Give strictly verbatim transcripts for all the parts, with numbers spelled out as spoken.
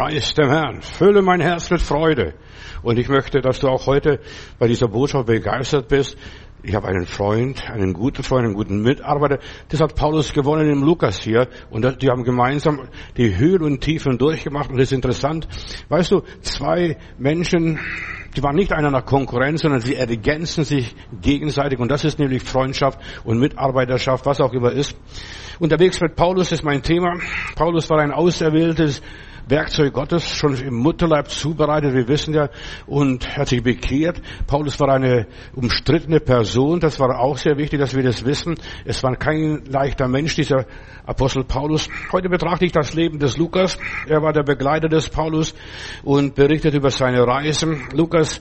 Preis dem Herrn, fülle mein Herz mit Freude. Und ich möchte, dass du auch heute bei dieser Botschaft begeistert bist. Ich habe einen Freund, einen guten Freund, einen guten Mitarbeiter. Das hat Paulus gewonnen im Lukas hier. Und die haben gemeinsam die Höhen und Tiefen durchgemacht. Und das ist interessant. Weißt du, zwei Menschen, die waren nicht einander Konkurrenz, sondern sie ergänzen sich gegenseitig. Und das ist nämlich Freundschaft und Mitarbeiterschaft, was auch immer ist. Unterwegs mit Paulus ist mein Thema. Paulus war ein auserwähltes Werkzeug Gottes, schon im Mutterleib zubereitet, wir wissen ja, und hat sich bekehrt. Paulus war eine umstrittene Person, das war auch sehr wichtig, dass wir das wissen. Es war kein leichter Mensch, dieser Apostel Paulus. Heute betrachte ich das Leben des Lukas. Er war der Begleiter des Paulus und berichtet über seine Reisen. Lukas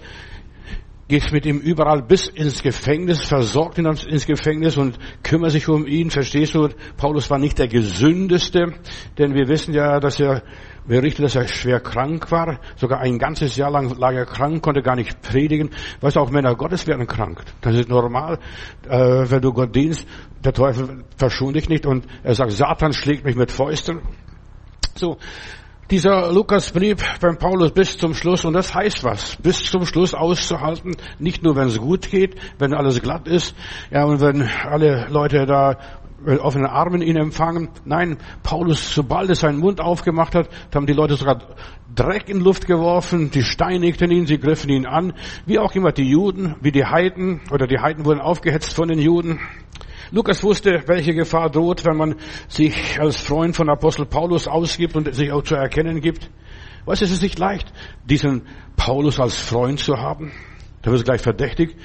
geht mit ihm überall bis ins Gefängnis, versorgt ihn ins Gefängnis und kümmert sich um ihn, verstehst du? Paulus war nicht der Gesündeste, denn wir wissen ja, dass er berichtet, dass er schwer krank war, sogar ein ganzes Jahr lang lag er krank, konnte gar nicht predigen. Weißt du, auch Männer Gottes werden krank. Das ist normal, äh, wenn du Gott dienst, der Teufel verschont dich nicht und er sagt, Satan schlägt mich mit Fäusten. So. Dieser Lukas blieb beim Paulus bis zum Schluss und das heißt was, bis zum Schluss auszuhalten, nicht nur wenn es gut geht, wenn alles glatt ist, ja, und wenn alle Leute da mit offenen Armen ihn empfangen. Nein, Paulus, sobald er seinen Mund aufgemacht hat, haben die Leute sogar Dreck in Luft geworfen, die steinigten ihn, sie griffen ihn an, wie auch immer die Juden, wie die Heiden, oder die Heiden wurden aufgehetzt von den Juden. Lukas wusste, welche Gefahr droht, wenn man sich als Freund von Apostel Paulus ausgibt und sich auch zu erkennen gibt. Weißt du, es ist nicht leicht, diesen Paulus als Freund zu haben. Da wird es gleich verdächtig.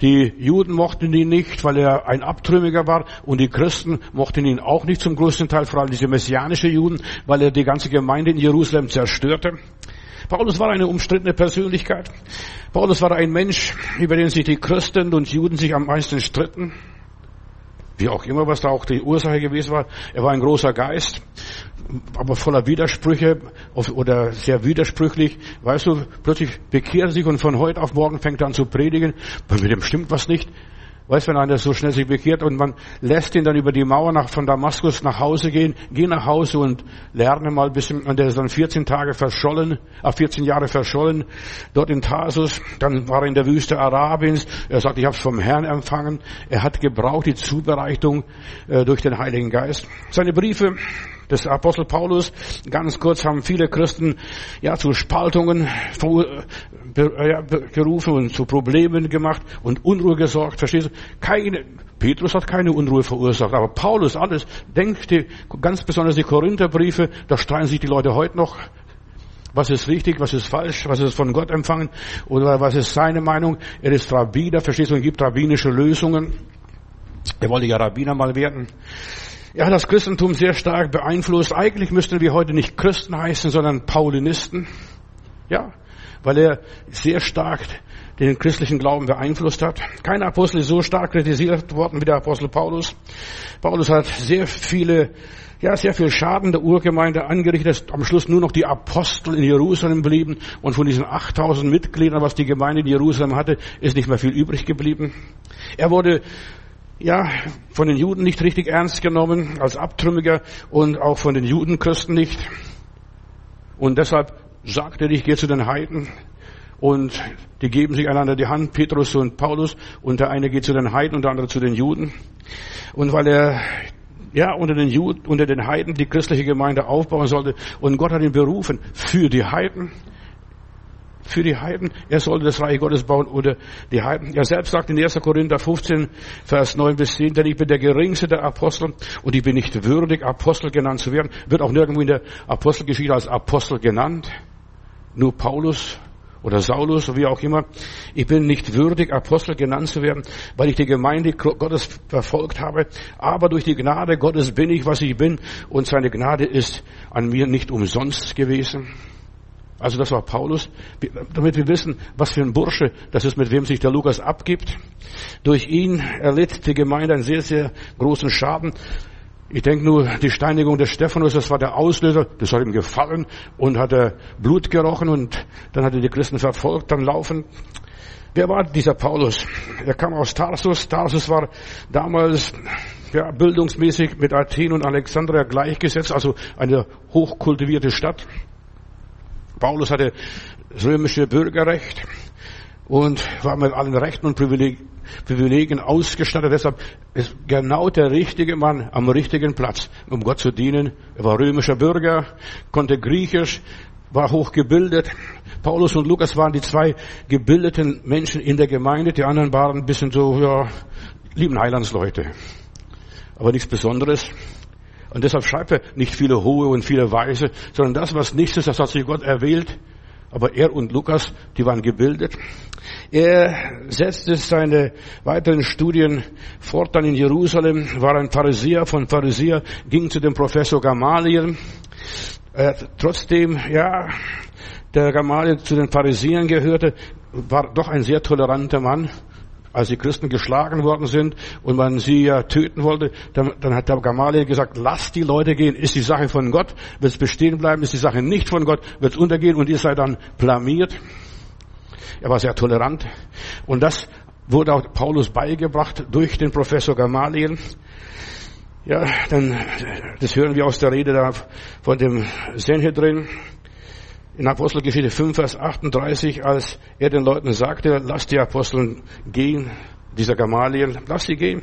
Die Juden mochten ihn nicht, weil er ein Abtrünniger war. Und die Christen mochten ihn auch nicht zum größten Teil, vor allem diese messianischen Juden, weil er die ganze Gemeinde in Jerusalem zerstörte. Paulus war eine umstrittene Persönlichkeit. Paulus war ein Mensch, über den sich die Christen und Juden sich am meisten stritten. Wie auch immer, was da auch die Ursache gewesen war. Er war ein großer Geist, aber voller Widersprüche oder sehr widersprüchlich. Weißt du, plötzlich bekehrt er sich und von heute auf morgen fängt er an zu predigen. Bei mir stimmt was nicht. Weißt du, wenn einer so schnell sich bekehrt und man lässt ihn dann über die Mauer nach, von Damaskus nach Hause gehen, geh nach Hause und lerne mal ein bisschen. Und der ist dann vierzehn Tage verschollen, auf vierzehn Jahre verschollen, dort in Tarsus. Dann war er in der Wüste Arabiens. Er sagt, ich habe es vom Herrn empfangen. Er hat gebraucht die Zubereitung äh, durch den Heiligen Geist. Seine Briefe des Apostel Paulus, ganz kurz, haben viele Christen ja zu Spaltungen gerufen und zu Problemen gemacht und Unruhe gesorgt, verstehst du? Keine, Petrus hat keine Unruhe verursacht, aber Paulus alles, denkt die, ganz besonders die Korintherbriefe, da streiten sich die Leute heute noch, was ist richtig, was ist falsch, was ist von Gott empfangen oder was ist seine Meinung, er ist Rabbiner, verstehst du, und gibt rabbinische Lösungen, er wollte ja Rabbiner mal werden. Er hat das Christentum sehr stark beeinflusst. Eigentlich müssten wir heute nicht Christen heißen, sondern Paulinisten. Ja, weil er sehr stark den christlichen Glauben beeinflusst hat. Kein Apostel ist so stark kritisiert worden wie der Apostel Paulus. Paulus hat sehr viele, ja, sehr viel Schaden der Urgemeinde angerichtet, dass am Schluss nur noch die Apostel in Jerusalem blieben. Und von diesen achttausend Mitgliedern, was die Gemeinde in Jerusalem hatte, ist nicht mehr viel übrig geblieben. Er wurde ja, von den Juden nicht richtig ernst genommen, als Abtrünniger und auch von den Judenchristen nicht. Und deshalb sagte er, ich gehe zu den Heiden und die geben sich einander die Hand, Petrus und Paulus, und der eine geht zu den Heiden und der andere zu den Juden. Und weil er ja unter den Juden, unter den Heiden die christliche Gemeinde aufbauen sollte und Gott hat ihn berufen für die Heiden, für die Heiden. Er sollte das Reich Gottes bauen oder die Heiden. Er selbst sagt in erster Korinther fünfzehn, Vers neun bis zehn, denn ich bin der geringste der Apostel und ich bin nicht würdig, Apostel genannt zu werden. Wird auch nirgendwo in der Apostelgeschichte als Apostel genannt. Nur Paulus oder Saulus, wie auch immer. Ich bin nicht würdig, Apostel genannt zu werden, weil ich die Gemeinde Gottes verfolgt habe. Aber durch die Gnade Gottes bin ich, was ich bin. Und seine Gnade ist an mir nicht umsonst gewesen. Also das war Paulus, damit wir wissen, was für ein Bursche das ist, mit wem sich der Lukas abgibt. Durch ihn erlitt die Gemeinde einen sehr, sehr großen Schaden. Ich denke nur, die Steinigung des Stephanus, das war der Auslöser, das hat ihm gefallen und hat er Blut gerochen und dann hat er die Christen verfolgt, dann laufen. Wer war dieser Paulus? Er kam aus Tarsus. Tarsus war damals ja, bildungsmäßig mit Athen und Alexandria gleichgesetzt, also eine hochkultivierte Stadt. Paulus hatte das römische Bürgerrecht und war mit allen Rechten und Privilegien ausgestattet. Deshalb ist genau der richtige Mann am richtigen Platz, um Gott zu dienen. Er war römischer Bürger, konnte Griechisch, war hochgebildet. Paulus und Lukas waren die zwei gebildeten Menschen in der Gemeinde. Die anderen waren ein bisschen so, ja, lieben Heilandsleute. Aber nichts Besonderes. Und deshalb schreibt er nicht viele Hohe und viele Weise, sondern das, was nichts ist, das hat sich Gott erwählt. Aber er und Lukas, die waren gebildet. Er setzte seine weiteren Studien fort dann in Jerusalem, war ein Pharisäer von Pharisäer, ging zu dem Professor Gamaliel. Äh, trotzdem, ja, der Gamaliel zu den Pharisäern gehörte, war doch ein sehr toleranter Mann. Als die Christen geschlagen worden sind und man sie ja töten wollte, dann, dann hat der Gamaliel gesagt, lasst die Leute gehen, ist die Sache von Gott, wird es bestehen bleiben, ist die Sache nicht von Gott, wird es untergehen und ihr seid dann blamiert. Er war sehr tolerant und das wurde auch Paulus beigebracht durch den Professor Gamaliel. Ja, dann, das hören wir aus der Rede da von dem Sanhedrin. In Apostelgeschichte fünf, Vers achtunddreißig, als er den Leuten sagte, lasst die Aposteln gehen, dieser Gamaliel, lasst sie gehen.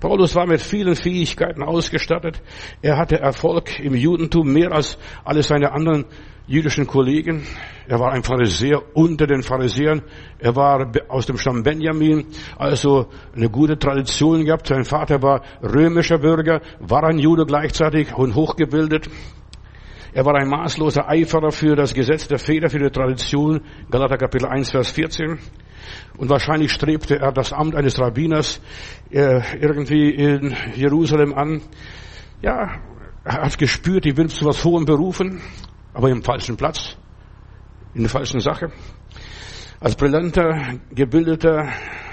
Paulus war mit vielen Fähigkeiten ausgestattet. Er hatte Erfolg im Judentum, mehr als alle seine anderen jüdischen Kollegen. Er war ein Pharisäer unter den Pharisäern. Er war aus dem Stamm Benjamin, also eine gute Tradition gehabt. Sein Vater war römischer Bürger, war ein Jude gleichzeitig und hochgebildet. Er war ein maßloser Eiferer für das Gesetz der Väter, für die Tradition, Galater Kapitel eins, Vers vierzehn. Und wahrscheinlich strebte er das Amt eines Rabbiners äh, irgendwie in Jerusalem an. Ja, er hat gespürt, ich bin zu was Hohem berufen, aber im falschen Platz, in der falschen Sache. Als brillanter, gebildeter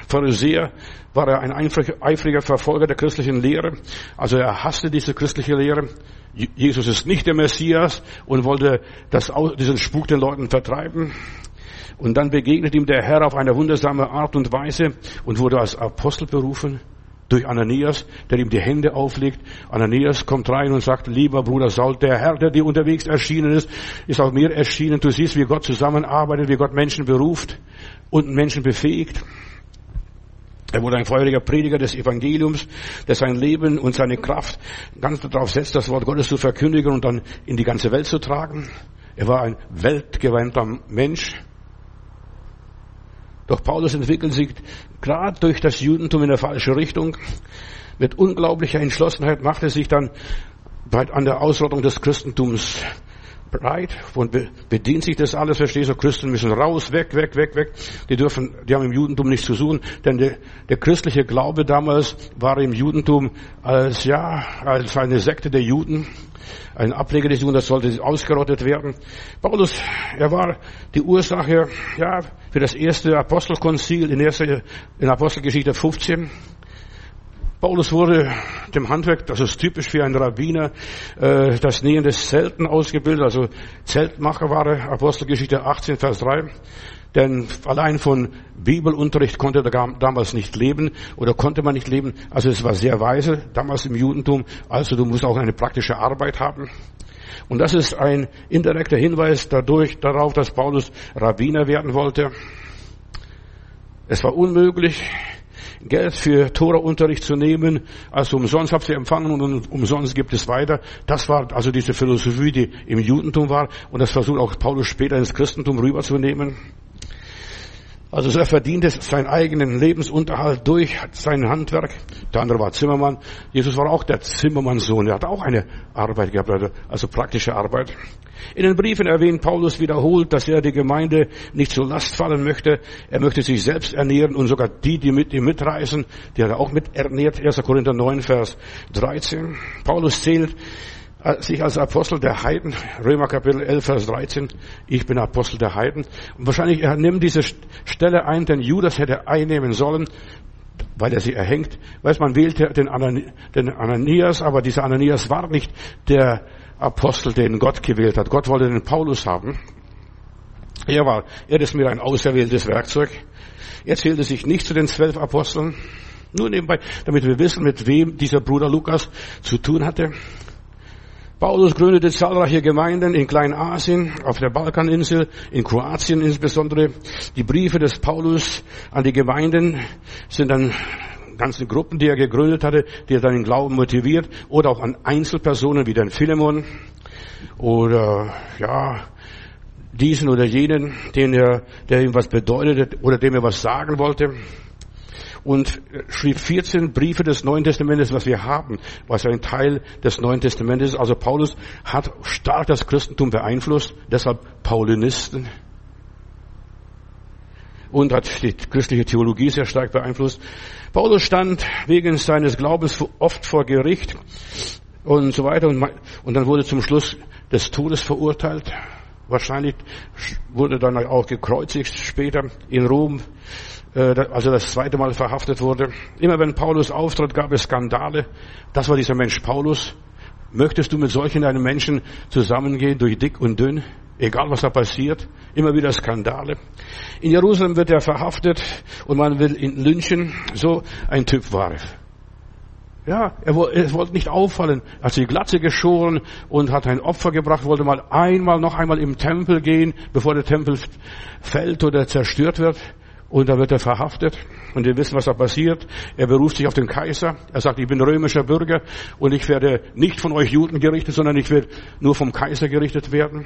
Pharisäer war er ein eifriger Verfolger der christlichen Lehre. Also er hasste diese christliche Lehre. Jesus ist nicht der Messias und wollte das, diesen Spuk den Leuten vertreiben. Und dann begegnet ihm der Herr auf eine wundersame Art und Weise und wurde als Apostel berufen durch Ananias, der ihm die Hände auflegt. Ananias kommt rein und sagt, lieber Bruder Saul, der Herr, der dir unterwegs erschienen ist, ist auch mir erschienen. Du siehst, wie Gott zusammenarbeitet, wie Gott Menschen beruft und Menschen befähigt. Er wurde ein feuriger Prediger des Evangeliums, der sein Leben und seine Kraft ganz darauf setzt, das Wort Gottes zu verkündigen und dann in die ganze Welt zu tragen. Er war ein weltgewandter Mensch. Doch Paulus entwickelt sich gerade durch das Judentum in der falschen Richtung. Mit unglaublicher Entschlossenheit macht er sich dann an der Ausrottung des Christentums breit und bedient sich das alles, verstehst du? Christen müssen raus, weg, weg, weg, weg. Die dürfen, die haben im Judentum nichts zu suchen, denn der, der christliche Glaube damals war im Judentum als, ja, als eine Sekte der Juden, ein Ableger des Juden, das sollte ausgerottet werden. Paulus, er war die Ursache, ja, für das erste Apostelkonzil in, erste, in Apostelgeschichte fünfzehn. Paulus wurde dem Handwerk, das ist typisch für einen Rabbiner, das Nähen des Zelten ausgebildet, also Zeltmacher war er, Apostelgeschichte achtzehn, Vers drei. Denn allein von Bibelunterricht konnte er damals nicht leben oder konnte man nicht leben. Also es war sehr weise, damals im Judentum, also du musst auch eine praktische Arbeit haben. Und das ist ein indirekter Hinweis dadurch darauf, dass Paulus Rabbiner werden wollte. Es war unmöglich, Geld für Tora-Unterricht zu nehmen, also umsonst habt ihr empfangen und umsonst gibt es weiter. Das war also diese Philosophie, die im Judentum war und das versucht auch Paulus später ins Christentum rüberzunehmen. Also er verdiente seinen eigenen Lebensunterhalt durch sein Handwerk. Der andere war Zimmermann. Jesus war auch der Zimmermannssohn. Er hat auch eine Arbeit gehabt, also praktische Arbeit. In den Briefen erwähnt Paulus wiederholt, dass er die Gemeinde nicht zur Last fallen möchte. Er möchte sich selbst ernähren und sogar die, die mit ihm mitreisen, die hat er auch mit ernährt. erster Korinther neun, Vers dreizehn. Paulus zählt sich als Apostel der Heiden, Römer Kapitel elf, Vers dreizehn, ich bin Apostel der Heiden. Und wahrscheinlich, er nimmt diese Stelle ein, denn Judas hätte einnehmen sollen, weil er sie erhängt. Weiß man, wählte den Ananias, aber dieser Ananias war nicht der Apostel, den Gott gewählt hat. Gott wollte den Paulus haben. Er war, er ist mir ein auserwähltes Werkzeug. Er zählte sich nicht zu den zwölf Aposteln. Nur nebenbei, damit wir wissen, mit wem dieser Bruder Lukas zu tun hatte. Paulus gründete zahlreiche Gemeinden in Kleinasien, auf der Balkaninsel, in Kroatien insbesondere. Die Briefe des Paulus an die Gemeinden sind an ganzen Gruppen, die er gegründet hatte, die er dann den Glauben motiviert, oder auch an Einzelpersonen wie den Philemon oder ja diesen oder jenen, den er, der ihm was bedeutete oder dem er was sagen wollte. Und schrieb vierzehn Briefe des Neuen Testamentes, was wir haben, was ein Teil des Neuen Testamentes ist. Also Paulus hat stark das Christentum beeinflusst, deshalb Paulinisten. Und hat die christliche Theologie sehr stark beeinflusst. Paulus stand wegen seines Glaubens oft vor Gericht und so weiter. Und dann wurde zum Schluss des Todes verurteilt. Wahrscheinlich wurde dann auch gekreuzigt später in Rom, also das zweite Mal verhaftet wurde. Immer wenn Paulus auftrat, gab es Skandale. Das war dieser Mensch Paulus. Möchtest du mit solchen einem Menschen zusammengehen, durch dick und dünn? Egal was da passiert, immer wieder Skandale. In Jerusalem wird er verhaftet und man will ihn lynchen. So ein Typ war er. Ja, er wollte nicht auffallen, er hat die Glatze geschoren und hat ein Opfer gebracht, wollte mal einmal, noch einmal im Tempel gehen, bevor der Tempel fällt oder zerstört wird. Und da wird er verhaftet. Und wir wissen, was da passiert. Er beruft sich auf den Kaiser. Er sagt, ich bin römischer Bürger und ich werde nicht von euch Juden gerichtet, sondern ich werde nur vom Kaiser gerichtet werden.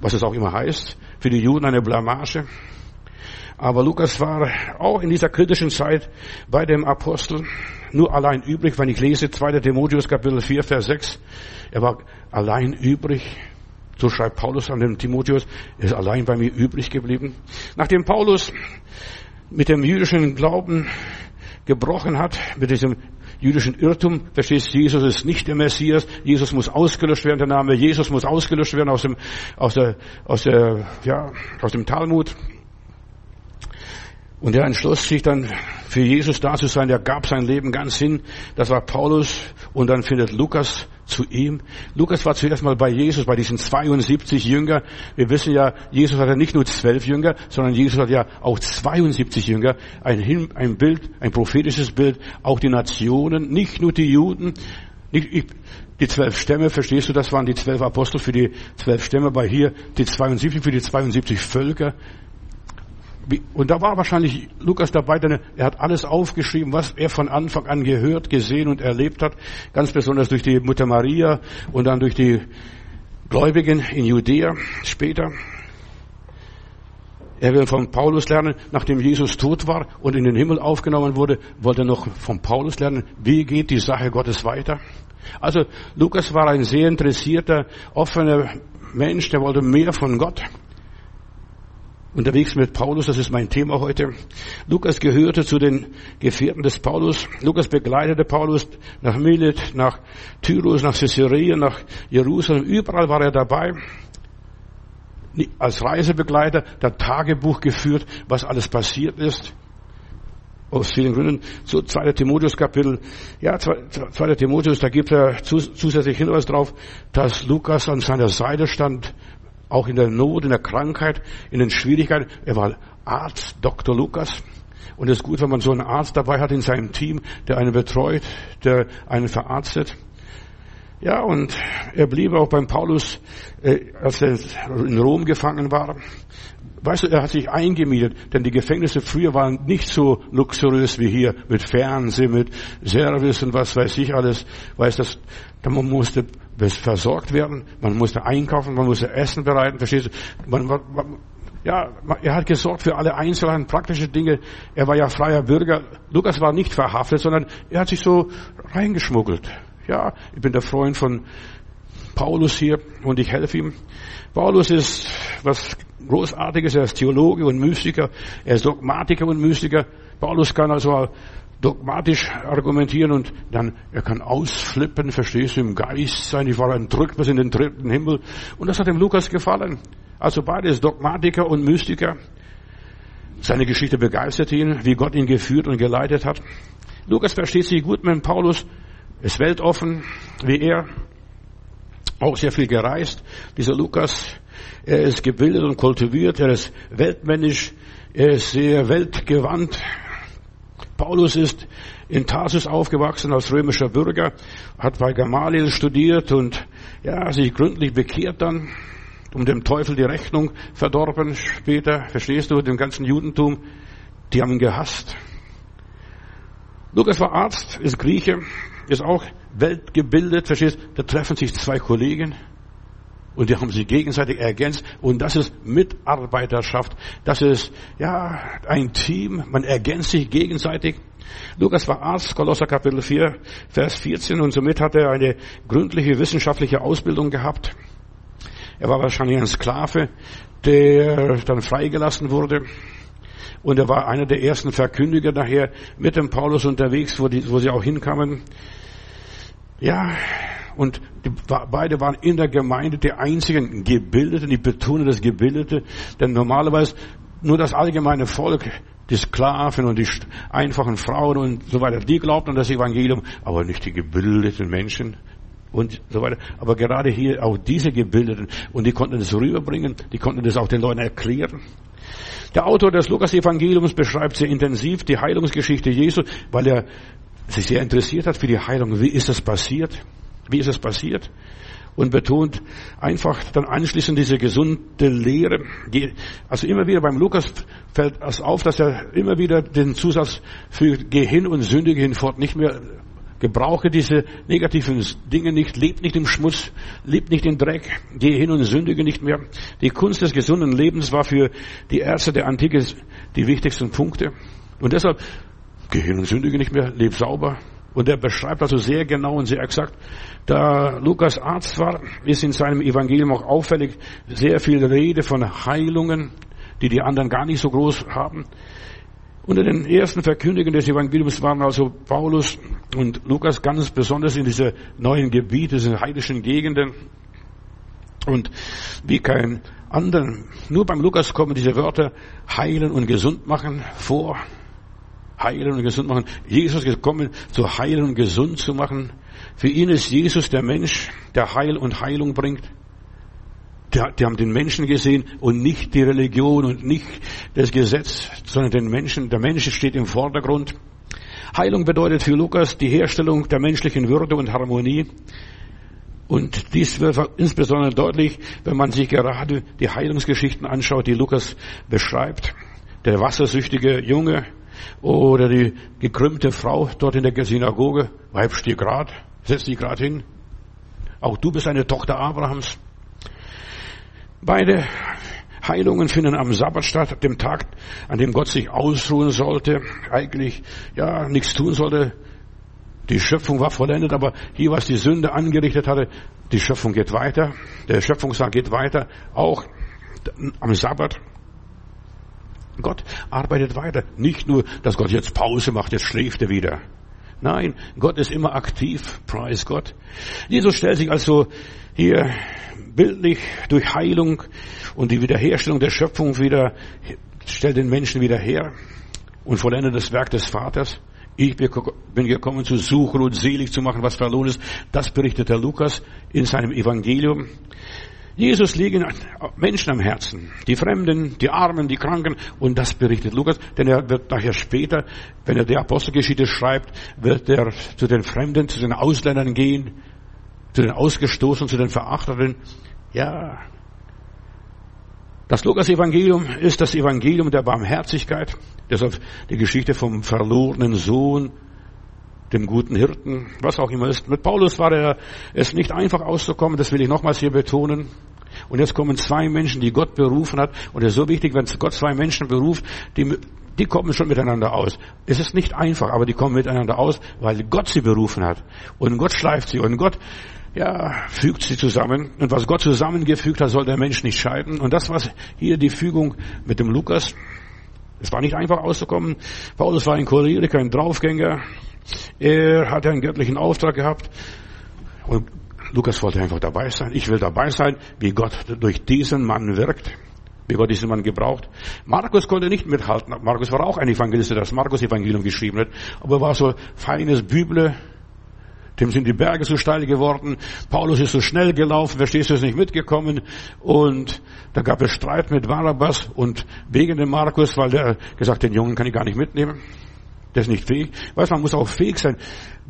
Was es auch immer heißt. Für die Juden eine Blamage. Aber Lukas war auch in dieser kritischen Zeit bei dem Apostel nur allein übrig. Wenn ich lese zweiter. Timotheus Kapitel vier, Vers sechs. Er war allein übrig. So schreibt Paulus an den Timotheus, er ist allein bei mir übrig geblieben. Nachdem Paulus mit dem jüdischen Glauben gebrochen hat, mit diesem jüdischen Irrtum, verstehst du, Jesus ist nicht der Messias, Jesus muss ausgelöscht werden, der Name Jesus muss ausgelöscht werden aus dem, aus der, aus der, ja, aus dem Talmud. Und er entschloss sich dann, für Jesus da zu sein. Er gab sein Leben ganz hin. Das war Paulus. Und dann findet Lukas zu ihm. Lukas war zuerst mal bei Jesus, bei diesen zweiundsiebzig Jünger. Wir wissen ja, Jesus hatte nicht nur zwölf Jünger, sondern Jesus hat ja auch zweiundsiebzig Jünger. Ein, ein Bild, ein prophetisches Bild. Auch die Nationen, nicht nur die Juden. Nicht, ich, die zwölf Stämme, verstehst du, das waren die zwölf Apostel für die zwölf Stämme. Bei hier die zweiundsiebzig für die zweiundsiebzig Völker. Und da war wahrscheinlich Lukas dabei, denn er hat alles aufgeschrieben, was er von Anfang an gehört, gesehen und erlebt hat. Ganz besonders durch die Mutter Maria und dann durch die Gläubigen in Judäa später. Er will von Paulus lernen, nachdem Jesus tot war und in den Himmel aufgenommen wurde, wollte er noch von Paulus lernen, wie geht die Sache Gottes weiter. Also Lukas war ein sehr interessierter, offener Mensch, der wollte mehr von Gott. Unterwegs mit Paulus, das ist mein Thema heute. Lukas gehörte zu den Gefährten des Paulus. Lukas begleitete Paulus nach Milet, nach Tyros, nach Caesarea, nach Jerusalem. Überall war er dabei. Als Reisebegleiter, der Tagebuch geführt, was alles passiert ist. Aus vielen Gründen. Zu zweiter. Timotheus Kapitel, ja, zweiter. Timotheus, da gibt er zusätzlich Hinweis drauf, dass Lukas an seiner Seite stand, auch in der Not, in der Krankheit, in den Schwierigkeiten. Er war Arzt, Doktor Lukas. Und es ist gut, wenn man so einen Arzt dabei hat in seinem Team, der einen betreut, der einen verarztet. Ja, und er blieb auch beim Paulus, als er in Rom gefangen war. Weißt du, er hat sich eingemietet, denn die Gefängnisse früher waren nicht so luxuriös wie hier, mit Fernsehen, mit Service und was weiß ich alles. Weißt du, man musste versorgt werden, man musste einkaufen, man musste Essen bereiten, verstehst du? Man, man, ja, er hat gesorgt für alle Einzelheiten, praktische Dinge. Er war ja freier Bürger. Lukas war nicht verhaftet, sondern er hat sich so reingeschmuggelt. Ja, ich bin der Freund von Paulus hier und ich helfe ihm. Paulus ist was Großartiges, er ist Theologe und Mystiker, er ist Dogmatiker und Mystiker. Paulus kann also dogmatisch argumentieren und dann, er kann ausflippen, verstehst du, im Geist sein, ich war entrückt bis in den dritten Himmel. Und das hat dem Lukas gefallen. Also beides, Dogmatiker und Mystiker. Seine Geschichte begeistert ihn, wie Gott ihn geführt und geleitet hat. Lukas versteht sich gut mit Paulus, ist weltoffen, wie er, auch sehr viel gereist. Dieser Lukas, er ist gebildet und kultiviert, er ist weltmännisch, er ist sehr weltgewandt. Paulus ist in Tarsus aufgewachsen als römischer Bürger, hat bei Gamaliel studiert und ja, sich gründlich bekehrt dann, um dem Teufel die Rechnung verdorben später, verstehst du, dem ganzen Judentum, die haben ihn gehasst. Lukas war Arzt, ist Grieche, ist auch weltgebildet, verstehst du, da treffen sich zwei Kollegen und die haben sich gegenseitig ergänzt und das ist Mitarbeiterschaft, das ist ja ein Team, man ergänzt sich gegenseitig. Lukas war Arzt, Kolosser Kapitel vier, Vers vierzehn, und somit hat er eine gründliche wissenschaftliche Ausbildung gehabt. Er war wahrscheinlich ein Sklave, der dann freigelassen wurde. Und er war einer der ersten Verkündiger nachher mit dem Paulus unterwegs, wo, die, wo sie auch hinkamen. Ja, und die, beide waren in der Gemeinde die einzigen Gebildeten, ich betone das Gebildete, denn normalerweise nur das allgemeine Volk, die Sklaven und die einfachen Frauen und so weiter, die glaubten an das Evangelium, aber nicht die gebildeten Menschen und so weiter. Aber gerade hier auch diese Gebildeten, und die konnten das rüberbringen, die konnten das auch den Leuten erklären. Der Autor des Lukas-Evangeliums beschreibt sehr intensiv die Heilungsgeschichte Jesu, weil er sich sehr interessiert hat für die Heilung. Wie ist das passiert? Wie ist es passiert? Und betont einfach dann anschließend diese gesunde Lehre. Also immer wieder beim Lukas fällt es auf, dass er immer wieder den Zusatz für geh hin und sündige hinfort nicht mehr gebrauche, diese negativen Dinge nicht, lebt nicht im Schmutz, lebt nicht im Dreck, geh hin und sündige nicht mehr. Die Kunst des gesunden Lebens war für die Ärzte der Antike die wichtigsten Punkte. Und deshalb, geh hin und sündige nicht mehr, leb sauber. Und er beschreibt also sehr genau und sehr exakt, da Lukas Arzt war, ist in seinem Evangelium auch auffällig sehr viel Rede von Heilungen, die die anderen gar nicht so groß haben. Unter den ersten Verkündigern des Evangeliums waren also Paulus und Lukas, ganz besonders in diese neuen Gebiete, diesen heidnischen Gegenden. Und wie kein anderen, nur beim Lukas kommen diese Wörter heilen und gesund machen vor. Heilen und gesund machen. Jesus ist gekommen, zu heilen und gesund zu machen. Für ihn ist Jesus der Mensch, der Heil und Heilung bringt. Die haben den Menschen gesehen und nicht die Religion und nicht das Gesetz, sondern den Menschen. Der Mensch steht im Vordergrund. Heilung bedeutet für Lukas die Herstellung der menschlichen Würde und Harmonie. Und dies wird insbesondere deutlich, wenn man sich gerade die Heilungsgeschichten anschaut, die Lukas beschreibt. Der wassersüchtige Junge oder die gekrümmte Frau dort in der Synagoge. Weib, steh grad, setz dich grad hin. Auch du bist eine Tochter Abrahams. Beide Heilungen finden am Sabbat statt, dem Tag, an dem Gott sich ausruhen sollte, eigentlich ja nichts tun sollte. Die Schöpfung war vollendet, aber hier, was die Sünde angerichtet hatte, die Schöpfung geht weiter, der Schöpfungstag geht weiter, auch am Sabbat. Gott arbeitet weiter, nicht nur, dass Gott jetzt Pause macht, jetzt schläft er wieder. Nein, Gott ist immer aktiv, preis Gott. Jesus stellt sich also hier bildlich durch Heilung und die Wiederherstellung der Schöpfung wieder, stellt den Menschen wieder her und vollendet das Werk des Vaters. Ich bin gekommen, zu suchen und selig zu machen, was verloren ist. Das berichtet der Lukas in seinem Evangelium. Jesus liegen Menschen am Herzen, die Fremden, die Armen, die Kranken, und das berichtet Lukas, denn er wird nachher später, wenn er die Apostelgeschichte schreibt, wird er zu den Fremden, zu den Ausländern gehen, zu den Ausgestoßenen, zu den Verachteten. Ja, das Lukas-Evangelium ist das Evangelium der Barmherzigkeit, deshalb die Geschichte vom verlorenen Sohn, dem guten Hirten, was auch immer ist. Mit Paulus war er es nicht einfach auszukommen, das will ich nochmals hier betonen. Und jetzt kommen zwei Menschen, die Gott berufen hat. Und es ist so wichtig, wenn Gott zwei Menschen beruft, die, die kommen schon miteinander aus. Es ist nicht einfach, aber die kommen miteinander aus, weil Gott sie berufen hat. Und Gott schleift sie und Gott ja fügt sie zusammen. Und was Gott zusammengefügt hat, soll der Mensch nicht scheiden. Und das war hier die Fügung mit dem Lukas. Es war nicht einfach auszukommen. Paulus war ein Choleriker, ein Draufgänger. Er hatte einen göttlichen Auftrag gehabt und Lukas wollte einfach dabei sein. Ich will dabei sein, wie Gott durch diesen Mann wirkt, wie Gott diesen Mann gebraucht. Markus konnte nicht mithalten. Markus war auch ein Evangelist, der das Markus-Evangelium geschrieben hat, aber er war so feines Büble. Dem sind die Berge so steil geworden. Paulus ist so schnell gelaufen, verstehst du, ist nicht mitgekommen. Und da gab es Streit mit Barabbas und wegen dem Markus, weil der gesagt hat, den Jungen kann ich gar nicht mitnehmen. Der ist nicht fähig. Weiß, man muss auch fähig sein.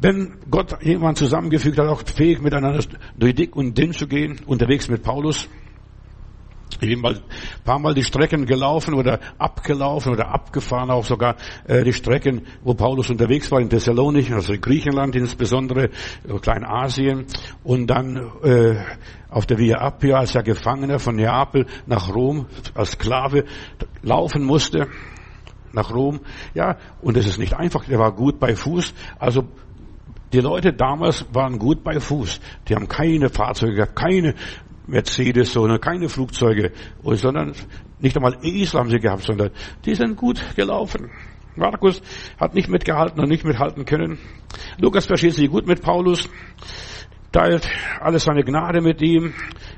Wenn Gott jemanden zusammengefügt hat, auch fähig miteinander durch dick und dünn zu gehen, unterwegs mit Paulus. Ich bin mal, ein paar Mal die Strecken gelaufen oder abgelaufen oder abgefahren, auch sogar äh, die Strecken, wo Paulus unterwegs war, in Thessalonich, also in Griechenland insbesondere, in Kleinasien. Und dann äh, auf der Via Appia, als er Gefangener von Neapel nach Rom als Sklave laufen musste, nach Rom. Ja, und es ist nicht einfach, der war gut bei Fuß. Also die Leute damals waren gut bei Fuß. Die haben keine Fahrzeuge gehabt, keine Mercedes, sondern keine Flugzeuge, sondern nicht einmal Esel haben sie gehabt, sondern die sind gut gelaufen. Markus hat nicht mitgehalten und nicht mithalten können. Lukas versteht sich gut mit Paulus, teilt alles seine Gnade mit ihm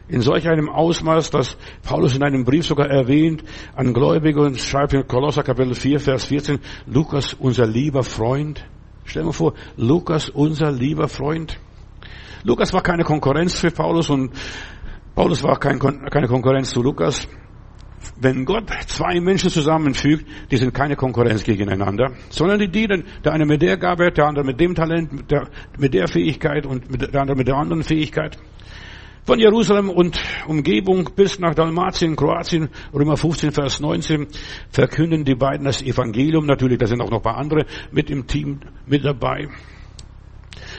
in solch einem Ausmaß, dass Paulus in einem Brief sogar erwähnt an Gläubige und schreibt in Kolosser Kapitel vier, Vers vierzehn, Lukas, unser lieber Freund. Stell dir vor, Lukas, unser lieber Freund. Lukas war keine Konkurrenz für Paulus und Paulus war kein, keine Konkurrenz zu Lukas. Wenn Gott zwei Menschen zusammenfügt, die sind keine Konkurrenz gegeneinander, sondern die dienen. Der eine mit der Gabe, der andere mit dem Talent, mit der, mit der Fähigkeit und mit, der andere mit der anderen Fähigkeit. Von Jerusalem und Umgebung bis nach Dalmatien, Kroatien, Römer fünfzehn, Vers neunzehn, verkünden die beiden das Evangelium. Natürlich, da sind auch noch ein paar andere mit im Team mit dabei.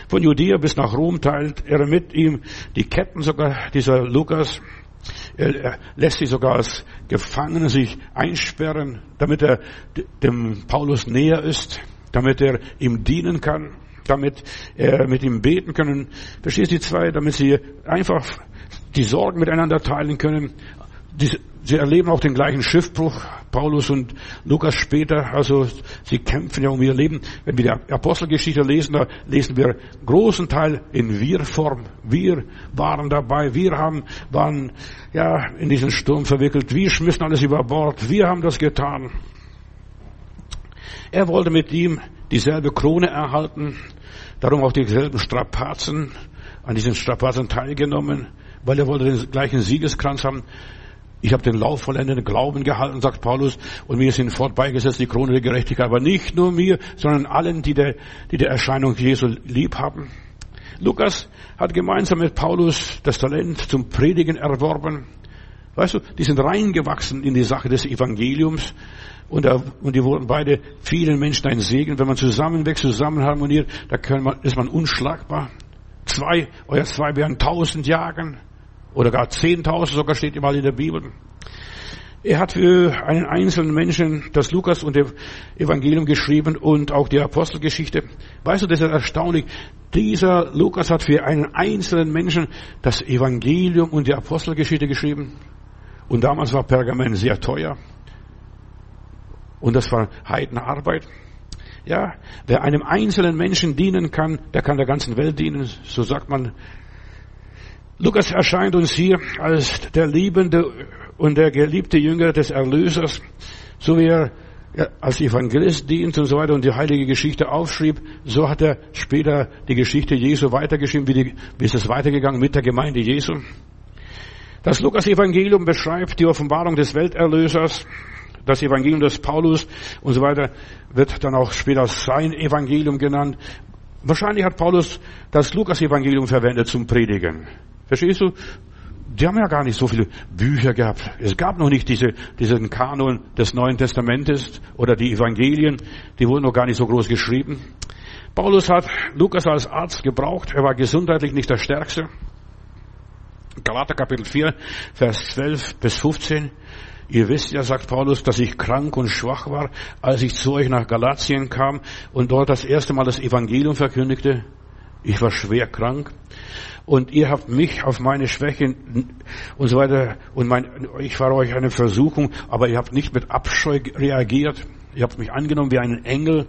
Von Judäa bis nach Rom teilt er mit ihm die Ketten sogar, dieser Lukas. Er lässt sich sogar als Gefangener sich einsperren, damit er dem Paulus näher ist, damit er ihm dienen kann, damit er mit ihm beten können. Verstehst du die zwei? Damit sie einfach die Sorgen miteinander teilen können. Sie erleben auch den gleichen Schiffbruch, Paulus und Lukas später, also sie kämpfen ja um ihr Leben. Wenn wir die Apostelgeschichte lesen, da lesen wir einen großen Teil in Wir-Form. Wir waren dabei, wir haben, waren ja in diesen Sturm verwickelt, wir schmissen alles über Bord, wir haben das getan. Er wollte mit ihm dieselbe Krone erhalten, darum auch dieselben Strapazen, an diesen Strapazen teilgenommen, weil er wollte den gleichen Siegeskranz haben. Ich habe den Lauf vollenden Glauben gehalten, sagt Paulus, und mir ist ihnen fortbeigesetzt die Krone der Gerechtigkeit, aber nicht nur mir, sondern allen, die der, die der Erscheinung Jesu lieb haben. Lukas hat gemeinsam mit Paulus das Talent zum Predigen erworben. Weißt du, die sind reingewachsen in die Sache des Evangeliums und, und die wurden beide vielen Menschen ein Segen. Wenn man zusammenwächst, zusammen harmoniert, da kann man, ist man unschlagbar. Zwei, euer zwei werden tausend jagen. Oder gar zehntausend, sogar steht immer in der Bibel. Er hat für einen einzelnen Menschen das Lukas und das Evangelium geschrieben und auch die Apostelgeschichte. Weißt du, das ist erstaunlich. Dieser Lukas hat für einen einzelnen Menschen das Evangelium und die Apostelgeschichte geschrieben. Und damals war Pergament sehr teuer. Und das war Heidenarbeit. Ja, wer einem einzelnen Menschen dienen kann, der kann der ganzen Welt dienen. So sagt man. Lukas erscheint uns hier als der liebende und der geliebte Jünger des Erlösers, so wie er als Evangelist dient und so weiter und die heilige Geschichte aufschrieb, so hat er später die Geschichte Jesu weitergeschrieben, wie, die, wie ist es weitergegangen mit der Gemeinde Jesu. Das Lukas-Evangelium beschreibt die Offenbarung des Welterlösers, das Evangelium des Paulus und so weiter wird dann auch später sein Evangelium genannt. Wahrscheinlich hat Paulus das Lukas-Evangelium verwendet zum Predigen. Verstehst du? Die haben ja gar nicht so viele Bücher gehabt. Es gab noch nicht diese, diesen Kanon des Neuen Testamentes oder die Evangelien. Die wurden noch gar nicht so groß geschrieben. Paulus hat Lukas als Arzt gebraucht. Er war gesundheitlich nicht der Stärkste. Galater Kapitel vier, Vers zwölf bis fünfzehn. Ihr wisst ja, sagt Paulus, dass ich krank und schwach war, als ich zu euch nach Galatien kam und dort das erste Mal das Evangelium verkündigte. Ich war schwer krank und ihr habt mich auf meine Schwächen und so weiter und mein, ich war euch eine Versuchung, aber ihr habt nicht mit Abscheu reagiert. Ihr habt mich angenommen wie einen Engel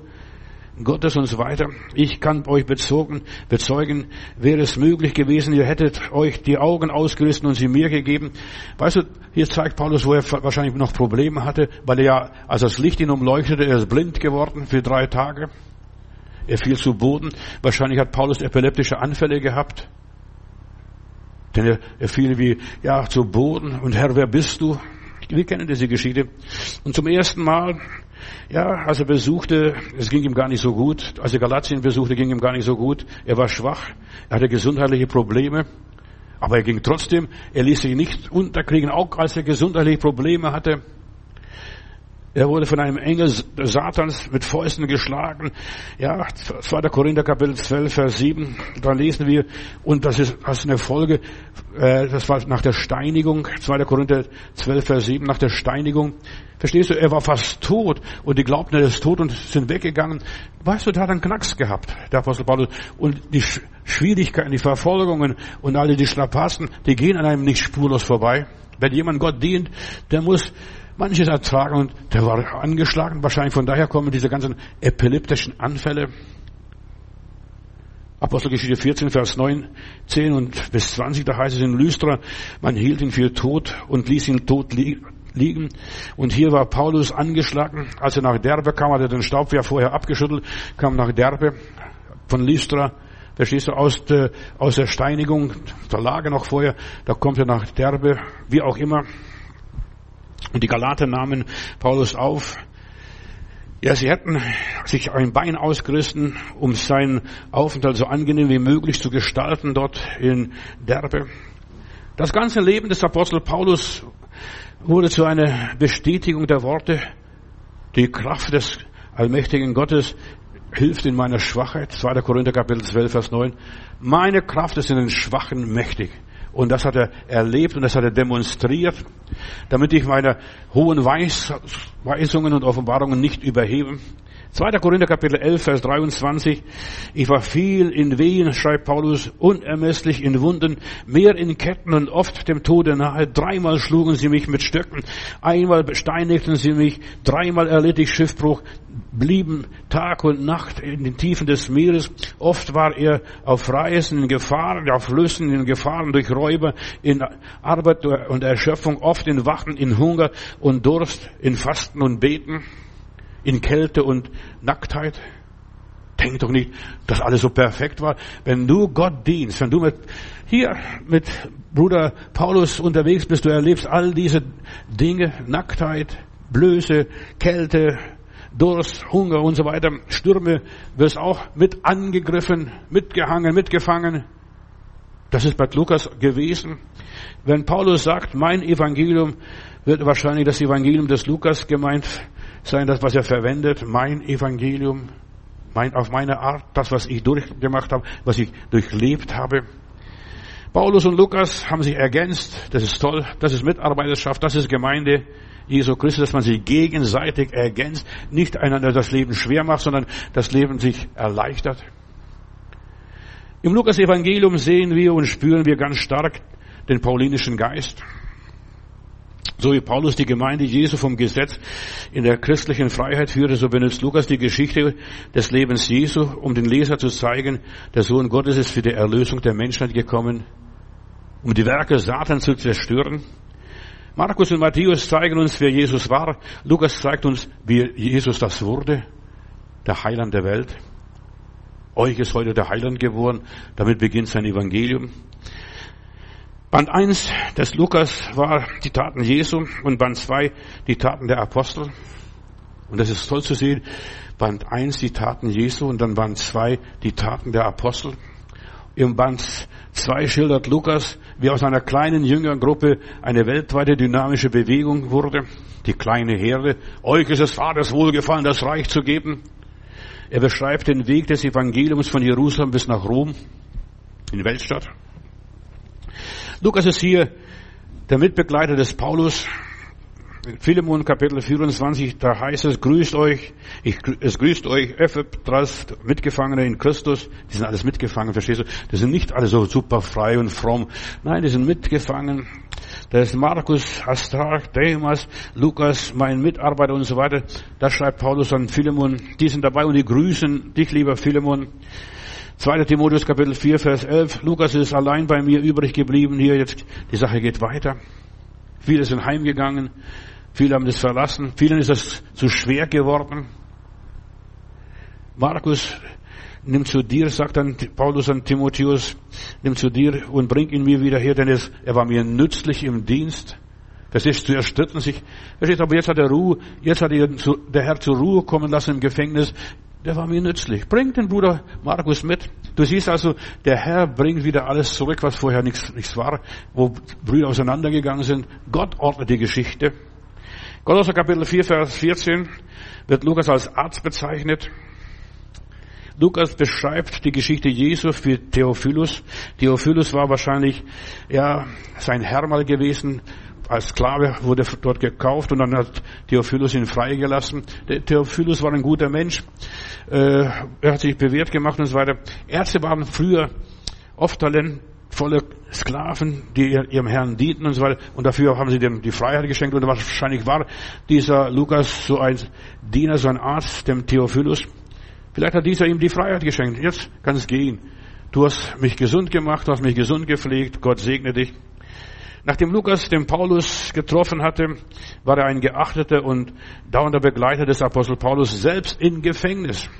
Gottes und so weiter. Ich kann euch bezogen, bezeugen, wäre es möglich gewesen, ihr hättet euch die Augen ausgerissen und sie mir gegeben. Weißt du, hier zeigt Paulus, wo er wahrscheinlich noch Probleme hatte, weil er ja, als das Licht ihn umleuchtete, er ist blind geworden für drei Tage. Er fiel zu Boden. Wahrscheinlich hat Paulus epileptische Anfälle gehabt. Denn er, er fiel wie, ja, zu Boden. Und Herr, wer bist du? Wir kennen diese Geschichte. Und zum ersten Mal, ja, als er besuchte, es ging ihm gar nicht so gut. Als er Galatien besuchte, ging ihm gar nicht so gut. Er war schwach, er hatte gesundheitliche Probleme. Aber er ging trotzdem, er ließ sich nicht unterkriegen, auch als er gesundheitliche Probleme hatte. Er wurde von einem Engel Satans mit Fäusten geschlagen. Ja, zweiter Korinther Kapitel zwölf, Vers sieben. Da lesen wir, und das ist als eine Folge, äh, das war nach der Steinigung, zweiter Korinther zwölf, Vers sieben, nach der Steinigung. Verstehst du, er war fast tot und die glaubten, er ist tot und sind weggegangen. Weißt du, da hat er einen Knacks gehabt, der Apostel Paulus. Und die Schwierigkeiten, die Verfolgungen und alle die Strapazen, die gehen an einem nicht spurlos vorbei. Wenn jemand Gott dient, der muss manches ertragen, und der war angeschlagen. Wahrscheinlich von daher kommen diese ganzen epileptischen Anfälle. Apostelgeschichte vierzehn, Vers neun, zehn und bis zwanzig, da heißt es in Lystra, man hielt ihn für tot und ließ ihn tot liegen. Und hier war Paulus angeschlagen. Als er nach Derbe kam, hat er den Staub ja vorher abgeschüttelt, kam nach Derbe von Lystra. Verstehst du, aus der, aus der Steinigung, der Lage noch vorher, da kommt er nach Derbe, wie auch immer. Und die Galater nahmen Paulus auf. Ja, sie hatten sich ein Bein ausgerissen, um seinen Aufenthalt so angenehm wie möglich zu gestalten dort in Derbe. Das ganze Leben des Apostels Paulus wurde zu einer Bestätigung der Worte. Die Kraft des allmächtigen Gottes hilft in meiner Schwachheit. zweiter Korinther Kapitel zwölf, Vers neun. Meine Kraft ist in den Schwachen mächtig. Und das hat er erlebt und das hat er demonstriert, damit ich meine hohen Weis, Weisungen und Offenbarungen nicht überhebe. zweiter Korinther Kapitel elf, Vers dreiundzwanzig. Ich war viel in Wehen, schreibt Paulus, unermesslich in Wunden, mehr in Ketten und oft dem Tode nahe. Dreimal schlugen sie mich mit Stöcken, einmal besteinigten sie mich, dreimal erlitt ich Schiffbruch, blieben Tag und Nacht in den Tiefen des Meeres. Oft war er auf Reisen in Gefahren, auf Flüssen in Gefahren durch Räuber, in Arbeit und Erschöpfung, oft in Wachen, in Hunger und Durst, in Fasten und Beten, in Kälte und Nacktheit. Denk doch nicht, dass alles so perfekt war. Wenn du Gott dienst, wenn du mit, hier mit Bruder Paulus unterwegs bist, du erlebst all diese Dinge, Nacktheit, Blöße, Kälte, Durst, Hunger und so weiter, Stürme, wirst auch mit angegriffen, mitgehangen, mitgefangen. Das ist bei Lukas gewesen. Wenn Paulus sagt, mein Evangelium, wird wahrscheinlich das Evangelium des Lukas gemeint sein, das, was er verwendet, mein Evangelium, mein, auf meine Art, das, was ich durchgemacht habe, was ich durchlebt habe. Paulus und Lukas haben sich ergänzt, das ist toll, das ist Mitarbeiterschaft, das ist Gemeinde Jesu Christi, dass man sich gegenseitig ergänzt, nicht einander das Leben schwer macht, sondern das Leben sich erleichtert. Im Lukas-Evangelium sehen wir und spüren wir ganz stark den paulinischen Geist. So wie Paulus die Gemeinde Jesu vom Gesetz in der christlichen Freiheit führte, so benutzt Lukas die Geschichte des Lebens Jesu, um den Leser zu zeigen, der Sohn Gottes ist für die Erlösung der Menschheit gekommen, um die Werke Satans zu zerstören. Markus und Matthäus zeigen uns, wer Jesus war. Lukas zeigt uns, wie Jesus das wurde, der Heiland der Welt. Euch ist heute der Heiland geboren, damit beginnt sein Evangelium. Band eins des Lukas war die Taten Jesu und Band zwei die Taten der Apostel. Und das ist toll zu sehen. Band eins die Taten Jesu und dann Band zwei die Taten der Apostel. Im Band zwei schildert Lukas, wie aus einer kleinen Jüngergruppe eine weltweite dynamische Bewegung wurde. Die kleine Herde. Euch ist es Vaters Wohlgefallen, das Reich zu geben. Er beschreibt den Weg des Evangeliums von Jerusalem bis nach Rom in Weltstadt. Lukas ist hier der Mitbegleiter des Paulus. In Philemon Kapitel vierundzwanzig, da heißt es, grüßt euch, ich, es grüßt euch, Ephebras, Mitgefangene in Christus. Die sind alles mitgefangen, verstehst du? Die sind nicht alle so super frei und fromm. Nein, die sind mitgefangen. Da ist Markus, Astrach, Demas, Lukas, mein Mitarbeiter und so weiter. Das schreibt Paulus an Philemon. Die sind dabei und die grüßen dich, lieber Philemon. zweiter Timotheus Kapitel vier, Vers elf. Lukas ist allein bei mir übrig geblieben. Hier jetzt, die Sache geht weiter. Viele sind heimgegangen. Viele haben das verlassen. Vielen ist das zu schwer geworden. Markus, nimm zu dir, sagt dann Paulus an Timotheus, nimm zu dir und bring ihn mir wieder her, denn es, er war mir nützlich im Dienst. Es ist, sie erstritten sich. Er steht, aber jetzt hat er Ruhe, jetzt hat er zu, der Herr zur Ruhe kommen lassen im Gefängnis. Der war mir nützlich. Bring den Bruder Markus mit. Du siehst also, der Herr bringt wieder alles zurück, was vorher nichts, nichts war, wo Brüder auseinandergegangen sind. Gott ordnet die Geschichte. Kolosser Kapitel vier, Vers vierzehn wird Lukas als Arzt bezeichnet. Lukas beschreibt die Geschichte Jesu für Theophilus. Theophilus war wahrscheinlich, ja, sein Herr mal gewesen. Als Sklave wurde dort gekauft und dann hat Theophilus ihn freigelassen. Der Theophilus war ein guter Mensch. Er hat sich bewährt gemacht und so weiter. Ärzte waren früher oft talentvolle Sklaven, die ihrem Herrn dienten und so weiter. Und dafür haben sie dem die Freiheit geschenkt. Und wahrscheinlich war dieser Lukas so ein Diener, so ein Arzt, dem Theophilus. Vielleicht hat dieser ihm die Freiheit geschenkt. Jetzt kann es gehen. Du hast mich gesund gemacht, du hast mich gesund gepflegt. Gott segne dich. Nachdem Lukas den Paulus getroffen hatte, war er ein geachteter und dauernder Begleiter des Apostel Paulus, selbst in Gefängnis.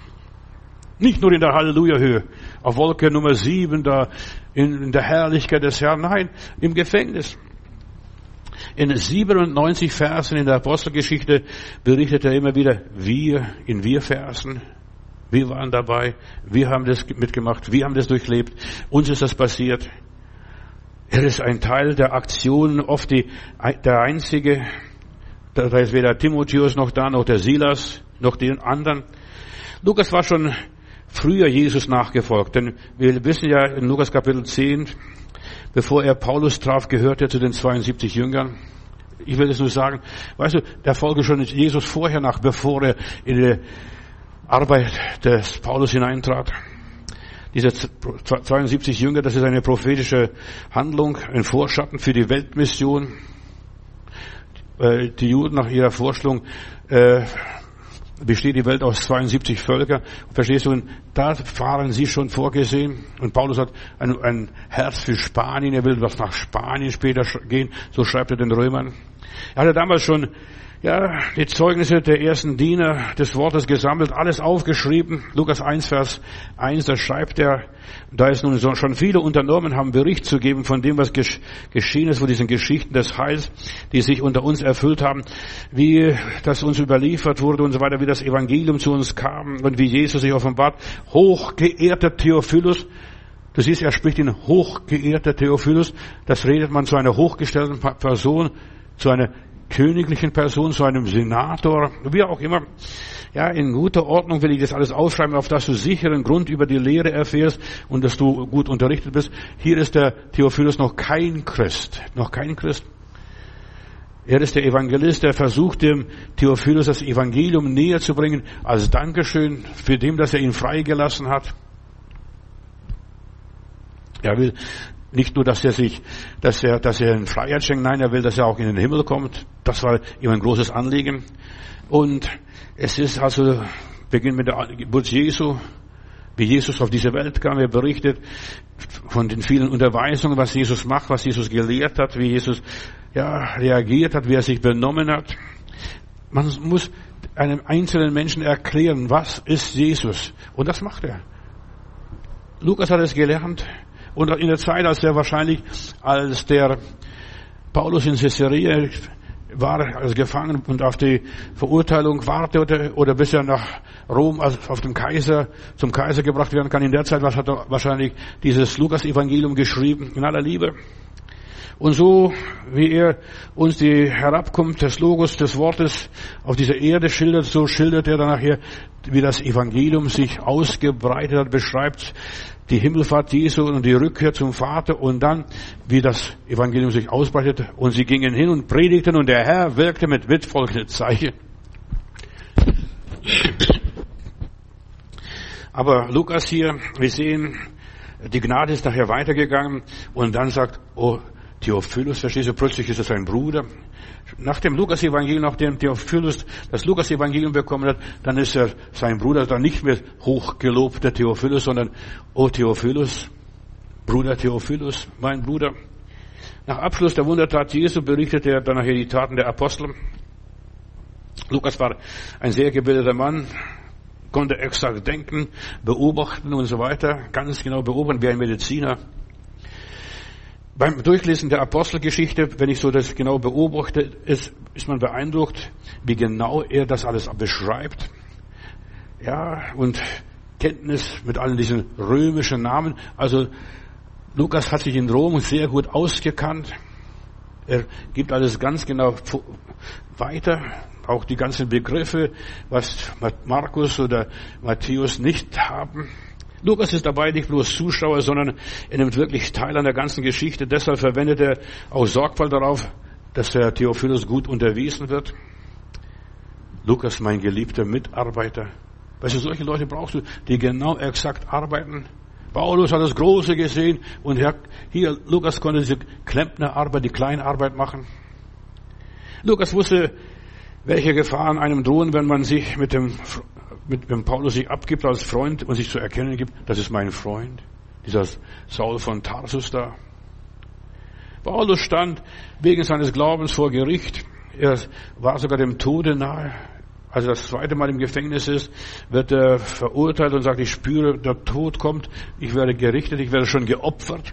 Nicht nur in der Halleluja-Höhe, auf Wolke Nummer sieben, da in der Herrlichkeit des Herrn, nein, im Gefängnis. In siebenundneunzig Versen in der Apostelgeschichte berichtet er immer wieder, wir, in wir Versen, wir waren dabei, wir haben das mitgemacht, wir haben das durchlebt, uns ist das passiert. Er ist ein Teil der Aktionen, oft die, der einzige, da ist weder Timotheus noch da, noch der Silas, noch den anderen. Lukas war schon früher Jesus nachgefolgt, denn wir wissen ja in Lukas Kapitel zehn, bevor er Paulus traf, gehörte er zu den zweiundsiebzig Jüngern. Ich will es nur sagen, weißt du, der folgte schon Jesus vorher nach, bevor er in die Arbeit des Paulus hineintrat. Diese zweiundsiebzig Jünger, das ist eine prophetische Handlung, ein Vorschatten für die Weltmission. Die Juden nach ihrer Vorstellung äh, besteht die Welt aus zweiundsiebzig Völker. Verstehst du? Und da waren sie schon vorgesehen. Und Paulus hat ein, ein Herz für Spanien. Er will was nach Spanien später gehen. So schreibt er den Römern. Er hatte damals schon ja die Zeugnisse der ersten Diener des Wortes gesammelt, alles aufgeschrieben. Lukas eins, Vers eins, da schreibt er, da es nun schon viele unternommen haben, Bericht zu geben von dem, was geschehen ist, von diesen Geschichten des Heils, die sich unter uns erfüllt haben, wie das uns überliefert wurde und so weiter, wie das Evangelium zu uns kam und wie Jesus sich offenbart. Hochgeehrter Theophilus, du siehst, er spricht in hochgeehrter Theophilus, das redet man zu einer hochgestellten Person, zu einer königlichen Person, zu einem Senator, wie auch immer. Ja, in guter Ordnung will ich das alles aufschreiben, auf dass du sicheren Grund über die Lehre erfährst und dass du gut unterrichtet bist. Hier ist der Theophilus noch kein Christ, noch kein Christ. Er ist der Evangelist, der versucht, dem Theophilus das Evangelium näher zu bringen, als Dankeschön für dem, dass er ihn freigelassen hat. Er will nicht nur, dass er sich, dass er, dass er in Freiheit schenkt, nein, er will, dass er auch in den Himmel kommt. Das war ihm ein großes Anliegen. Und es ist also, beginnt mit der Geburt Jesu, wie Jesus auf diese Welt kam. Er berichtet von den vielen Unterweisungen, was Jesus macht, was Jesus gelehrt hat, wie Jesus, ja, reagiert hat, wie er sich benommen hat. Man muss einem einzelnen Menschen erklären, was ist Jesus? Und das macht er. Lukas hat es gelernt. Und in der Zeit, als der wahrscheinlich, als der Paulus in Caesarea war, als gefangen und auf die Verurteilung wartete, oder bis er nach Rom, also auf dem Kaiser, zum Kaiser gebracht werden kann, in der Zeit hat er wahrscheinlich dieses Lukas-Evangelium geschrieben, in aller Liebe. Und so, wie er uns die Herabkunft des Logos, des Wortes auf dieser Erde schildert, so schildert er dann nachher, wie das Evangelium sich ausgebreitet hat, beschreibt die Himmelfahrt Jesu und die Rückkehr zum Vater und dann, wie das Evangelium sich ausbreitete. Und sie gingen hin und predigten und der Herr wirkte mit mit folgenden Zeichen. Aber Lukas hier, wir sehen, die Gnade ist nachher weitergegangen und dann sagt, oh, Theophilus, verstehst du, plötzlich ist es sein Bruder. Nach dem Lukas-Evangelium, nachdem Theophilus das Lukas-Evangelium bekommen hat, dann ist er sein Bruder, dann nicht mehr hochgelobter Theophilus, sondern, oh Theophilus, Bruder Theophilus, mein Bruder. Nach Abschluss der Wundertat Jesu berichtet er dann nachher die Taten der Apostel. Lukas war ein sehr gebildeter Mann, konnte exakt denken, beobachten und so weiter, ganz genau beobachten, wie ein Mediziner. Beim Durchlesen der Apostelgeschichte, wenn ich so das genau beobachte, ist, ist man beeindruckt, wie genau er das alles beschreibt. Ja, und Kenntnis mit allen diesen römischen Namen. Also Lukas hat sich in Rom sehr gut ausgekannt. Er gibt alles ganz genau weiter, auch die ganzen Begriffe, was Markus oder Matthäus nicht haben. Lukas ist dabei nicht bloß Zuschauer, sondern er nimmt wirklich teil an der ganzen Geschichte. Deshalb verwendet er auch Sorgfalt darauf, dass der Theophilus gut unterwiesen wird. Lukas, mein geliebter Mitarbeiter. Weißt du, solche Leute brauchst du, die genau exakt arbeiten. Paulus hat das Große gesehen und hier, Lukas konnte diese Klempnerarbeit, die Kleinarbeit machen. Lukas wusste, welche Gefahren einem drohen, wenn man sich mit dem Mit, wenn Paulus sich abgibt als Freund und sich zu erkennen gibt, das ist mein Freund, dieser Saul von Tarsus da. Paulus stand wegen seines Glaubens vor Gericht. Er war sogar dem Tode nahe. Als er das zweite Mal im Gefängnis ist, wird er verurteilt und sagt, ich spüre, der Tod kommt, ich werde gerichtet, ich werde schon geopfert.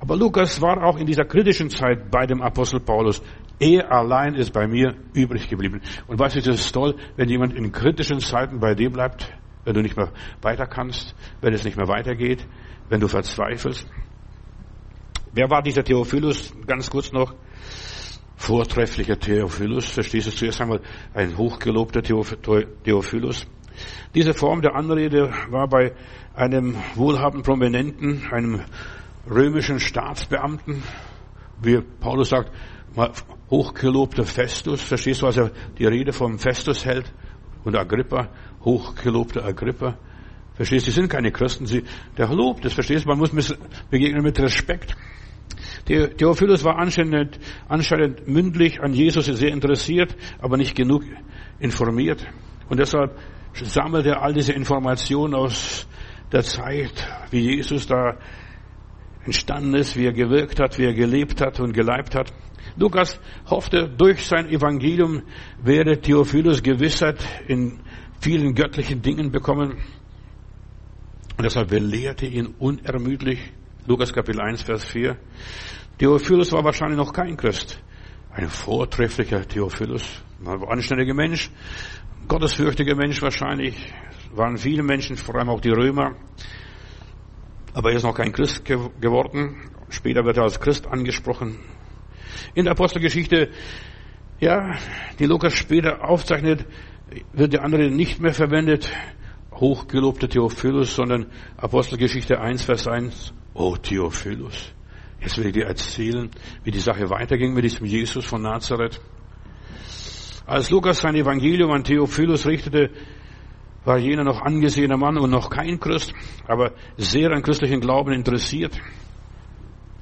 Aber Lukas war auch in dieser kritischen Zeit bei dem Apostel Paulus. Er allein ist bei mir übrig geblieben. Und weißt du, das ist toll, wenn jemand in kritischen Zeiten bei dir bleibt, wenn du nicht mehr weiter kannst, wenn es nicht mehr weitergeht, wenn du verzweifelst. Wer war dieser Theophilus? Ganz kurz noch. Vortrefflicher Theophilus. Verstehst du, zuerst einmal ein hochgelobter Theophilus. Diese Form der Anrede war bei einem wohlhabenden Prominenten, einem römischen Staatsbeamten, wie Paulus sagt, hochgelobter Festus. Verstehst du, als er die Rede vom Festus hält und Agrippa, hochgelobter Agrippa. Verstehst du, sie sind keine Christen, sie, der lobt es, verstehst du, man muss begegnen mit Respekt. Theophilus war anscheinend, anscheinend mündlich an Jesus sehr interessiert, aber nicht genug informiert. Und deshalb sammelt er all diese Informationen aus der Zeit, wie Jesus da entstanden ist, wie er gewirkt hat, wie er gelebt hat und geleibt hat. Lukas hoffte, durch sein Evangelium werde Theophilus Gewissheit in vielen göttlichen Dingen bekommen. Und deshalb belehrte ihn unermüdlich. Lukas Kapitel eins, Vers vier. Theophilus war wahrscheinlich noch kein Christ. Ein vortrefflicher Theophilus, ein anständiger Mensch, gottesfürchtiger Mensch wahrscheinlich. Waren viele Menschen, vor allem auch die Römer. Aber er ist noch kein Christ geworden. Später wird er als Christ angesprochen. In der Apostelgeschichte, ja, die Lukas später aufzeichnet, wird der andere nicht mehr verwendet. Hochgelobter Theophilus, sondern Apostelgeschichte eins, Vers eins. Oh, Theophilus. Jetzt will ich dir erzählen, wie die Sache weiterging mit diesem Jesus von Nazareth. Als Lukas sein Evangelium an Theophilus richtete, war jener noch angesehener Mann und noch kein Christ, aber sehr an christlichen Glauben interessiert.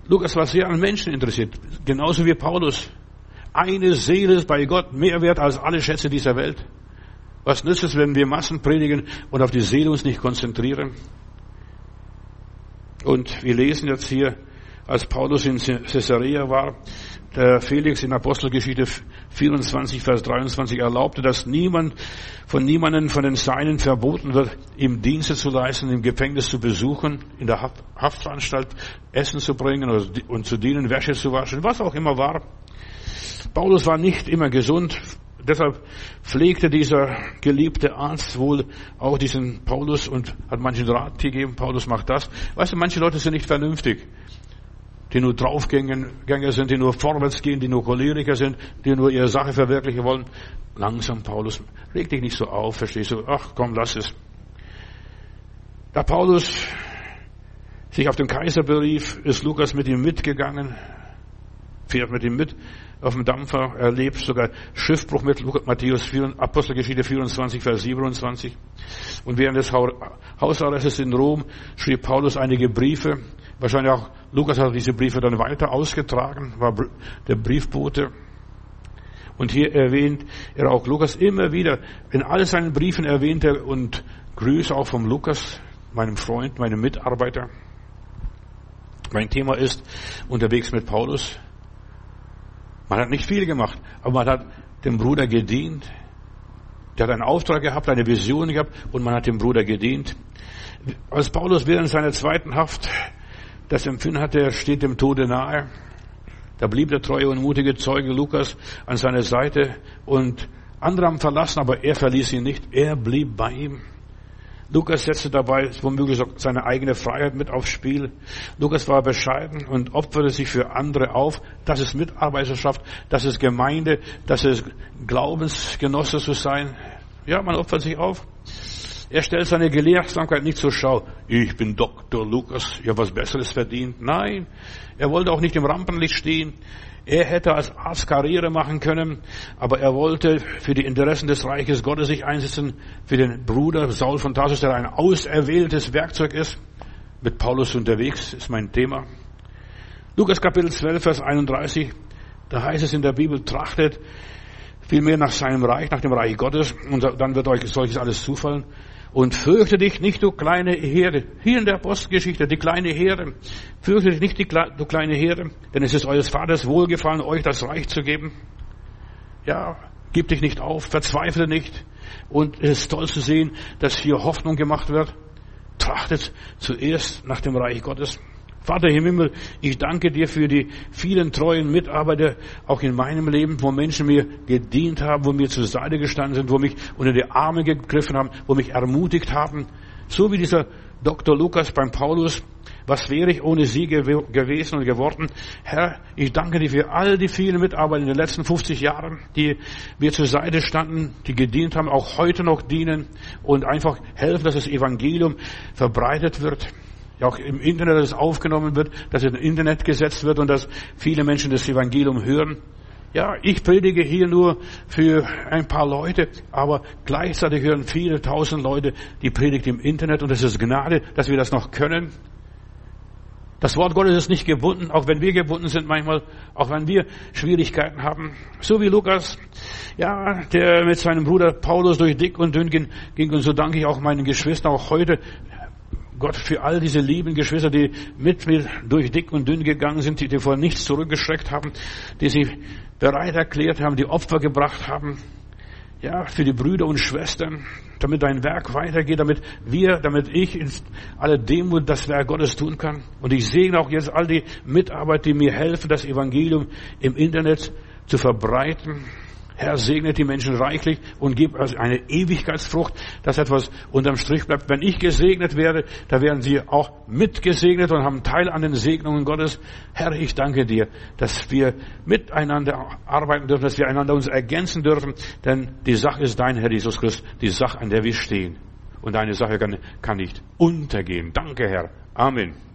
Lukas war sehr an Menschen interessiert, genauso wie Paulus. Eine Seele ist bei Gott mehr wert als alle Schätze dieser Welt. Was nützt es, wenn wir Massen predigen und auf die Seele uns nicht konzentrieren? Und wir lesen jetzt hier, als Paulus in Caesarea war, der Felix in Apostelgeschichte vierundzwanzig, Vers dreiundzwanzig erlaubte, dass niemand von niemanden von den Seinen verboten wird, ihm Dienste zu leisten, im Gefängnis zu besuchen, in der Haftanstalt Essen zu bringen und zu dienen, Wäsche zu waschen, was auch immer war. Paulus war nicht immer gesund, deshalb pflegte dieser geliebte Arzt wohl auch diesen Paulus und hat manchen Rat gegeben, Paulus macht das. Weißt du, manche Leute sind nicht vernünftig, die nur Draufgänger sind, die nur vorwärts gehen, die nur Choleriker sind, die nur ihre Sache verwirklichen wollen. Langsam, Paulus, reg dich nicht so auf, verstehst du? Ach komm, lass es. Da Paulus sich auf den Kaiser berief, ist Lukas mit ihm mitgegangen, fährt mit ihm mit auf dem Dampfer, erlebt sogar Schiffbruch mit Matthäus vier, Apostelgeschichte vierundzwanzig, Vers siebenundzwanzig. Und während des Hausarrestes in Rom schrieb Paulus einige Briefe. Wahrscheinlich auch Lukas hat diese Briefe dann weiter ausgetragen, war der Briefbote. Und hier erwähnt er auch Lukas immer wieder. In all seinen Briefen erwähnt er und Grüße auch vom Lukas, meinem Freund, meinem Mitarbeiter. Mein Thema ist unterwegs mit Paulus. Man hat nicht viel gemacht, aber man hat dem Bruder gedient. Der hat einen Auftrag gehabt, eine Vision gehabt und man hat dem Bruder gedient. Als Paulus während seiner zweiten Haft das Empfinden hatte, steht dem Tode nahe. Da blieb der treue und mutige Zeuge Lukas an seiner Seite, und andere haben verlassen, aber er verließ ihn nicht. Er blieb bei ihm. Lukas setzte dabei womöglich seine eigene Freiheit mit aufs Spiel. Lukas war bescheiden und opferte sich für andere auf. Das ist Mitarbeiterschaft, das ist Gemeinde, das ist Glaubensgenosse zu sein. Ja, man opfert sich auf. Er stellt seine Gelehrsamkeit nicht zur Schau. Ich bin Doktor Lukas, ich habe was Besseres verdient. Nein, er wollte auch nicht im Rampenlicht stehen. Er hätte als Arzt Karriere machen können, aber er wollte für die Interessen des Reiches Gottes sich einsetzen, für den Bruder Saul von Tarsus, der ein auserwähltes Werkzeug ist. Mit Paulus unterwegs ist mein Thema. Lukas Kapitel zwölf, Vers einunddreißig, da heißt es in der Bibel, trachtet vielmehr nach seinem Reich, nach dem Reich Gottes, und dann wird euch solches alles zufallen. Und fürchte dich nicht, du kleine Herde. Hier in der Apostelgeschichte, die kleine Herde. Fürchte dich nicht, die, du kleine Herde, denn es ist eures Vaters Wohlgefallen, euch das Reich zu geben. Ja, gib dich nicht auf, verzweifle nicht. Und es ist toll zu sehen, dass hier Hoffnung gemacht wird. Trachtet zuerst nach dem Reich Gottes. Vater im Himmel, ich danke dir für die vielen treuen Mitarbeiter, auch in meinem Leben, wo Menschen mir gedient haben, wo mir zur Seite gestanden sind, wo mich unter die Arme gegriffen haben, wo mich ermutigt haben. So wie dieser Doktor Lukas beim Paulus. Was wäre ich ohne sie gew- gewesen und geworden? Herr, ich danke dir für all die vielen Mitarbeiter in den letzten fünfzig Jahren, die mir zur Seite standen, die gedient haben, auch heute noch dienen und einfach helfen, dass das Evangelium verbreitet wird. Ja, auch im Internet, dass es aufgenommen wird, dass es im Internet gesetzt wird und dass viele Menschen das Evangelium hören. Ja, ich predige hier nur für ein paar Leute, aber gleichzeitig hören viele tausend Leute die Predigt im Internet, und es ist Gnade, dass wir das noch können. Das Wort Gottes ist nicht gebunden, auch wenn wir gebunden sind manchmal, auch wenn wir Schwierigkeiten haben. So wie Lukas, ja, der mit seinem Bruder Paulus durch dick und dünn ging, und so danke ich auch meinen Geschwistern auch heute, Gott, für all diese lieben Geschwister, die mit mir durch dick und dünn gegangen sind, die, die vor nichts zurückgeschreckt haben, die sich bereit erklärt haben, die Opfer gebracht haben, ja, für die Brüder und Schwestern, damit dein Werk weitergeht, damit wir, damit ich in aller Demut das Werk Gottes tun kann. Und ich segne auch jetzt all die Mitarbeiter, die mir helfen, das Evangelium im Internet zu verbreiten. Herr, segne die Menschen reichlich und gib eine Ewigkeitsfrucht, dass etwas unterm Strich bleibt. Wenn ich gesegnet werde, da werden sie auch mitgesegnet und haben Teil an den Segnungen Gottes. Herr, ich danke dir, dass wir miteinander arbeiten dürfen, dass wir einander uns ergänzen dürfen, denn die Sache ist dein, Herr Jesus Christus, die Sache, an der wir stehen. Und deine Sache kann, kann nicht untergehen. Danke, Herr. Amen.